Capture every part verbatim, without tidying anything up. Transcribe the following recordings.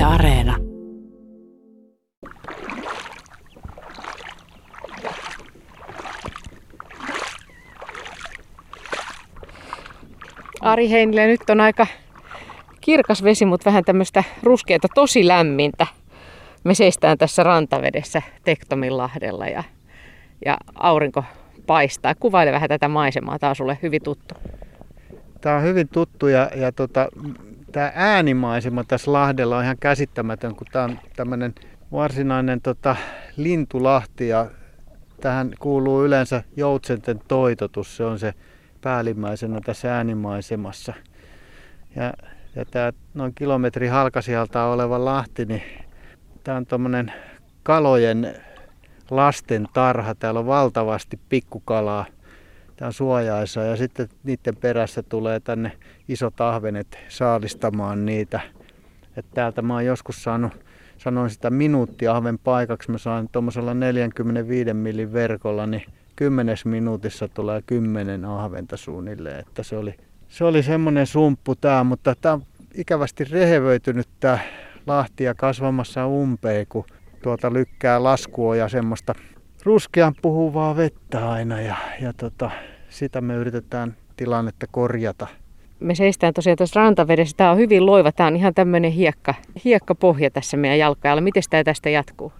Yle Areena. Ari Heinilä, nyt on aika kirkas vesi, mutta vähän tämmöistä ruskeata, tosi lämmintä. Me seistään tässä rantavedessä Täktomin lahdella ja, ja aurinko paistaa. Kuvaile vähän tätä maisemaa, tämä on sulle hyvin tuttu. Tämä on hyvin tuttu ja, ja tota, tämä äänimaisema tässä lahdella on ihan käsittämätön, kun tämä on tämmöinen varsinainen tota, lintulahti ja tähän kuuluu yleensä joutsenten toitotus, se on se päällimmäisenä tässä äänimaisemassa. Ja, ja tämä noin kilometri halkasijaltaan oleva lahti, niin tämä on tuommoinen kalojen lasten tarha, täällä on valtavasti pikkukalaa. Tämä on suojaisa ja sitten niiden perässä tulee tänne isot ahvenet saalistamaan niitä. Et täältä mä oon joskus saanut, sanoin sitä minuuttiahven paikaksi, mä sain tuommoisella neljänkymmenenviiden millin verkolla, niin kymmenessä minuutissa tulee kymmenen ahventa suunnilleen. Että se oli, se oli semmoinen sumppu tää, mutta tää on ikävästi rehevöitynyt tää lahti ja kasvamassa umpeen, kun tuolta lykkää laskua ja semmoista ruskean puhuvaa vettä aina ja, ja tota, sitä me yritetään tilannetta korjata. Me seistään tosiaan tuossa rantavedessä. Tämä on hyvin loiva. Tämä on ihan tämmöinen hiekka, hiekkapohja tässä meidän jalkajalla. Miten tämä tästä jatkuu?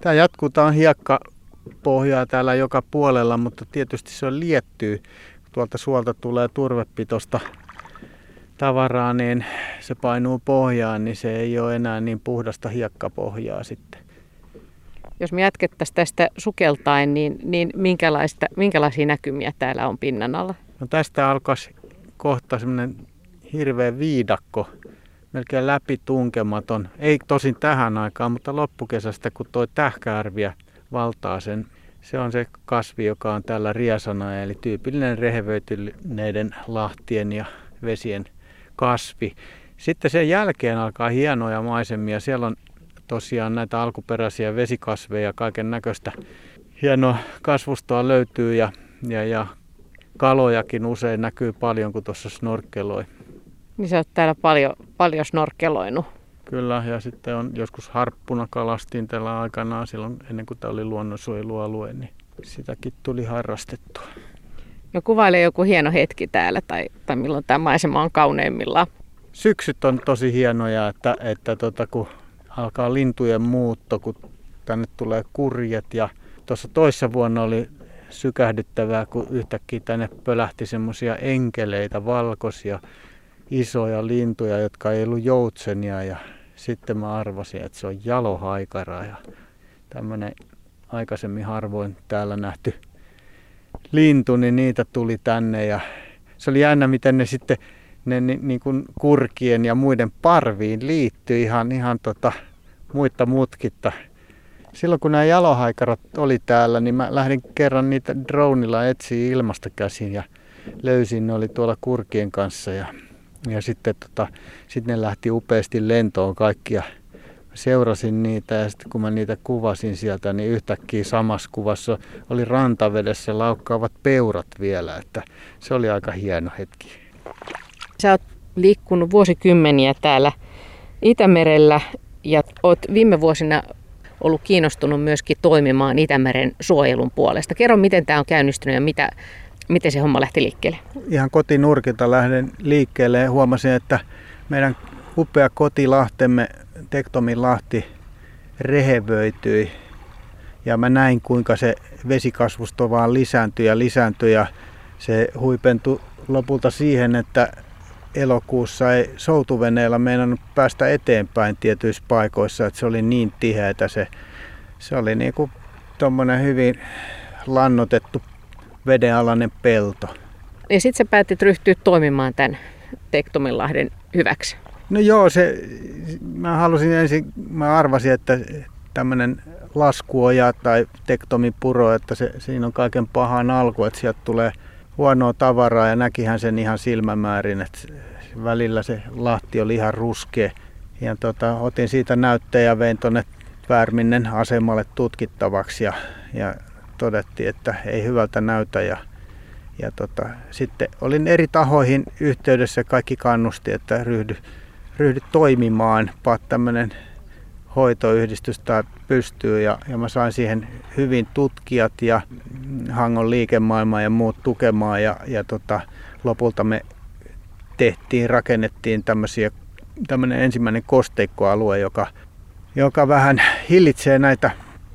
Tämä jatkuu. Tämä on hiekkapohjaa täällä joka puolella, mutta tietysti se on liettyy. Tuolta suolta tulee turvepitoista tavaraa, niin se painuu pohjaan, niin se ei ole enää niin puhdasta hiekkapohjaa sitten. Jos me jatkettaisiin tästä sukeltaen, niin, niin minkälaista, minkälaisia näkymiä täällä on pinnan alla? No tästä alkaisi kohta semmoinen hirveä viidakko, melkein läpitunkematon. Ei tosin tähän aikaan, mutta loppukesästä, kun tuo tähkäärviä valtaa sen. Se on se kasvi, joka on täällä riesana, eli tyypillinen rehevöityneiden lahtien ja vesien kasvi. Sitten sen jälkeen alkaa hienoja maisemia. Siellä on tosiaan näitä alkuperäisiä vesikasveja ja kaiken näköistä hienoa kasvustoa löytyy ja, ja, ja kalojakin usein näkyy paljon, kun tuossa snorkkeloi. Niin sä oot täällä paljon, paljon snorkkeloinut. Kyllä, ja sitten on joskus harppuna kalastin täällä aikanaan silloin, ennen kuin tämä oli luonnonsuojelualue, niin sitäkin tuli harrastettua. No kuvaile joku hieno hetki täällä tai, tai milloin tämä maisema on kauneimmillaan. Syksyt on tosi hienoja, että, että tota, kun alkaa lintujen muutto, kun tänne tulee kurjet ja tuossa toissa vuonna oli sykähdyttävää, kun yhtäkkiä tänne pölähti semmoisia enkeleitä, valkoisia, isoja lintuja, jotka ei ollut joutsenia ja sitten mä arvasin, että se on jalohaikara ja tämmöinen aikaisemmin harvoin täällä nähty lintu, niin niitä tuli tänne ja se oli jännä, miten ne sitten ne ni, niin kuin kurkien ja muiden parviin liittyi ihan, ihan tota, muita mutkitta. Silloin kun nämä jalohaikarat oli täällä, niin mä lähdin kerran niitä dronilla etsiä ilmasta käsin ja löysin, ne oli tuolla kurkien kanssa ja, ja sitten tota, sit ne lähti upeasti lentoon kaikkia. Seurasin niitä ja sitten kun mä niitä kuvasin sieltä, niin yhtäkkiä samassa kuvassa oli rantavedessä laukkaavat peurat vielä, että se oli aika hieno hetki. Sä oot liikkunut vuosikymmeniä täällä Itämerellä ja oot viime vuosina ollut kiinnostunut myöskin toimimaan Itämeren suojelun puolesta. Kerro, miten tämä on käynnistynyt ja mitä, miten se homma lähti liikkeelle? Ihan kotinurkilta lähden liikkeelle ja huomasin, että meidän upea kotilahtemme Täktomin lahti rehevöityi. Ja mä näin, kuinka se vesikasvusto vaan lisääntyi ja lisääntyi ja se huipentui lopulta siihen, että elokuussa ei soutuveneellä meinannut päästä eteenpäin tietyissä paikoissa, että se oli niin tiheätä. Se, se oli niin kuin tuommoinen hyvin lannotettu vedenalainen pelto. Ja sitten sä päätit ryhtyä toimimaan tämän Täktominlahden hyväksi? No joo, se, mä halusin ensin, mä arvasin, että tämmöinen laskuoja tai Täktomin puro, että se, siinä on kaiken pahan alku, että sieltä tulee huonoa tavaraa ja näkihän sen ihan silmämäärin, että välillä se lahti oli ihan ruskea. Ja tota, otin siitä näytteen ja vein tuonne Tvärminen asemalle tutkittavaksi ja, ja todettiin, että ei hyvältä näytä. Ja, ja tota, sitten olin eri tahoihin yhteydessä, kaikki kannusti, että ryhdy, ryhdy toimimaan, paat tämmöinen hoitoyhdistys tai pystyy ja, ja mä sain siihen hyvin tutkijat ja Hangon liikemaailmaa ja muut tukemaan ja, ja tota, lopulta me tehtiin, rakennettiin tämmöisiä, tämmöinen ensimmäinen kosteikkoalue, joka, joka vähän hillitsee näitä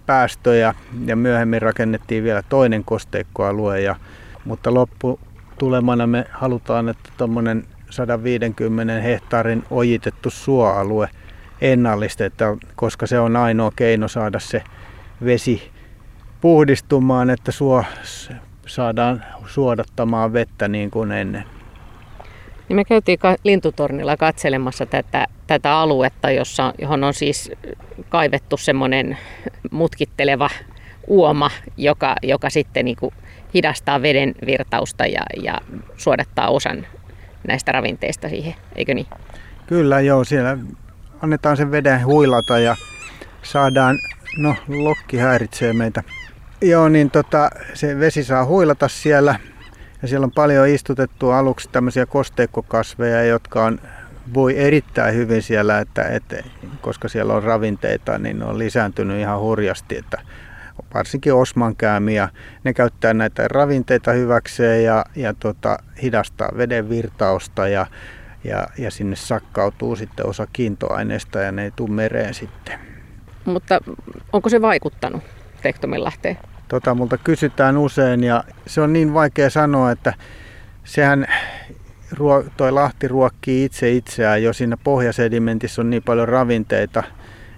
päästöjä ja myöhemmin rakennettiin vielä toinen kosteikkoalue, ja, mutta lopputulemana me halutaan, että tuommoinen sata viisikymmentä hehtaarin ojitettu suoalue ennallistetaan, koska se on ainoa keino saada se vesi puhdistumaan, että suo saadaan suodattamaan vettä niin kuin ennen. Niin me käytiin Lintutornilla katselemassa tätä, tätä aluetta, jossa, johon on siis kaivettu semmoinen mutkitteleva uoma, joka, joka sitten niin kuin hidastaa veden virtausta ja, ja suodattaa osan näistä ravinteista siihen, eikö niin? Kyllä joo, siellä annetaan sen veden huilata ja saadaan, no lokki häiritsee meitä. Joo, niin tota, se vesi saa huilata siellä. Ja siellä on paljon istutettu aluksi tämmöisiä kosteikkokasveja, jotka on, voi erittäin hyvin siellä, että, että, koska siellä on ravinteita, niin ne on lisääntynyt ihan hurjasti. Että varsinkin osmankäämiä, ne käyttää näitä ravinteita hyväkseen ja, ja tota, hidastaa veden virtausta ja, ja, ja sinne sakkautuu sitten osa kiintoaineista ja ne ei tule mereen sitten. Mutta onko se vaikuttanut Täktomin lahteen? Tota, multa kysytään usein ja se on niin vaikea sanoa, että sehän ruo- toi lahti ruokkii itse itseään jo siinä pohjasedimentissä on niin paljon ravinteita,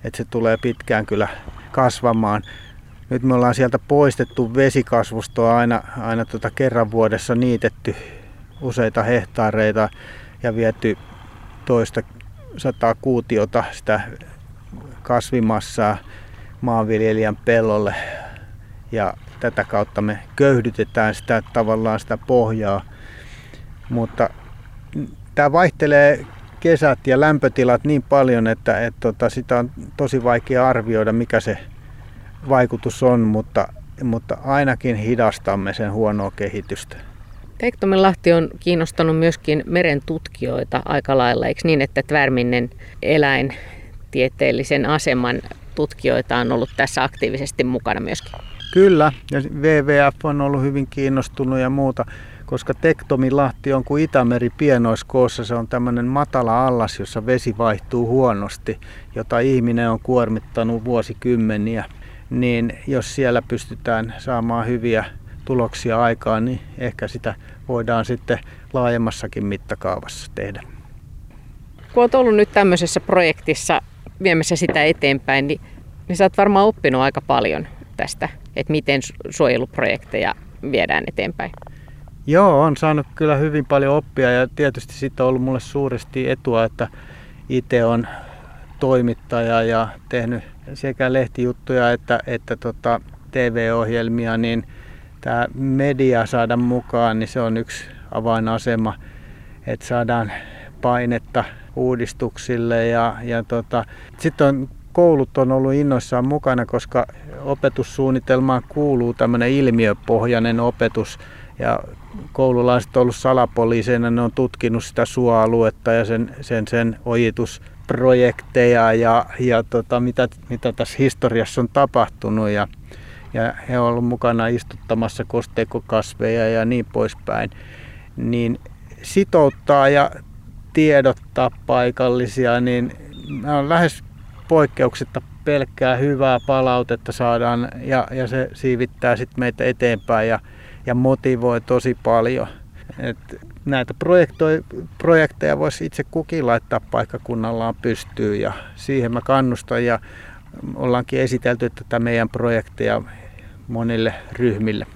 että se tulee pitkään kyllä kasvamaan. Nyt me ollaan sieltä poistettu vesikasvustoa aina, aina tota kerran vuodessa niitetty useita hehtaareita ja viety toista sataa kuutiota sitä kasvimassaa maanviljelijän pellolle. Ja tätä kautta me köyhdytetään sitä tavallaan sitä pohjaa, mutta tämä vaihtelee kesät ja lämpötilat niin paljon, että, että, että sitä on tosi vaikea arvioida, mikä se vaikutus on, mutta, mutta ainakin hidastamme sen huonoa kehitystä. Täktomin lahti on kiinnostanut myöskin meren tutkijoita aika lailla, eikö niin, että Tvärminen eläintieteellisen aseman tutkijoita on ollut tässä aktiivisesti mukana myöskin? Kyllä, ja W W F on ollut hyvin kiinnostunut ja muuta, koska Täktomin lahti on kuin Itämeri pienoiskoossa. Se on tämmöinen matala allas, jossa vesi vaihtuu huonosti, jota ihminen on kuormittanut vuosikymmeniä. Niin jos siellä pystytään saamaan hyviä tuloksia aikaan, niin ehkä sitä voidaan sitten laajemmassakin mittakaavassa tehdä. Kun olet ollut nyt tämmöisessä projektissa viemässä sitä eteenpäin, niin, niin sä oot varmaan oppinut aika paljon tästä, että miten suojeluprojekteja viedään eteenpäin. Joo, on saanut kyllä hyvin paljon oppia ja tietysti siitä on ollut mulle suuresti etua, että itse on toimittaja ja tehnyt sekä lehtijuttuja että, että tota T V-ohjelmia, niin tämä media saada mukaan, niin se on yksi avainasema, että saadaan painetta uudistuksille ja, ja tota. Sitten on, koulut on ollut innoissaan mukana, koska opetussuunnitelmaan kuuluu tämmöinen ilmiöpohjainen opetus ja koululaiset on ollut salapoliiseina, ne on tutkinut sitä suoaluetta ja sen, sen, sen ojitusprojekteja ja, ja tota, mitä, mitä tässä historiassa on tapahtunut ja, ja he ovat olleet mukana istuttamassa kosteikkokasveja ja niin poispäin, niin sitouttaa ja tiedottaa paikallisia, niin on lähes poikkeuksetta pelkkää hyvää palautetta saadaan ja, ja se siivittää sit meitä eteenpäin ja, ja motivoi tosi paljon. Et näitä projekteja voisi itse kukin laittaa paikkakunnallaan pystyyn ja siihen mä kannustan ja ollaankin esitelty tätä meidän projekteja monille ryhmille.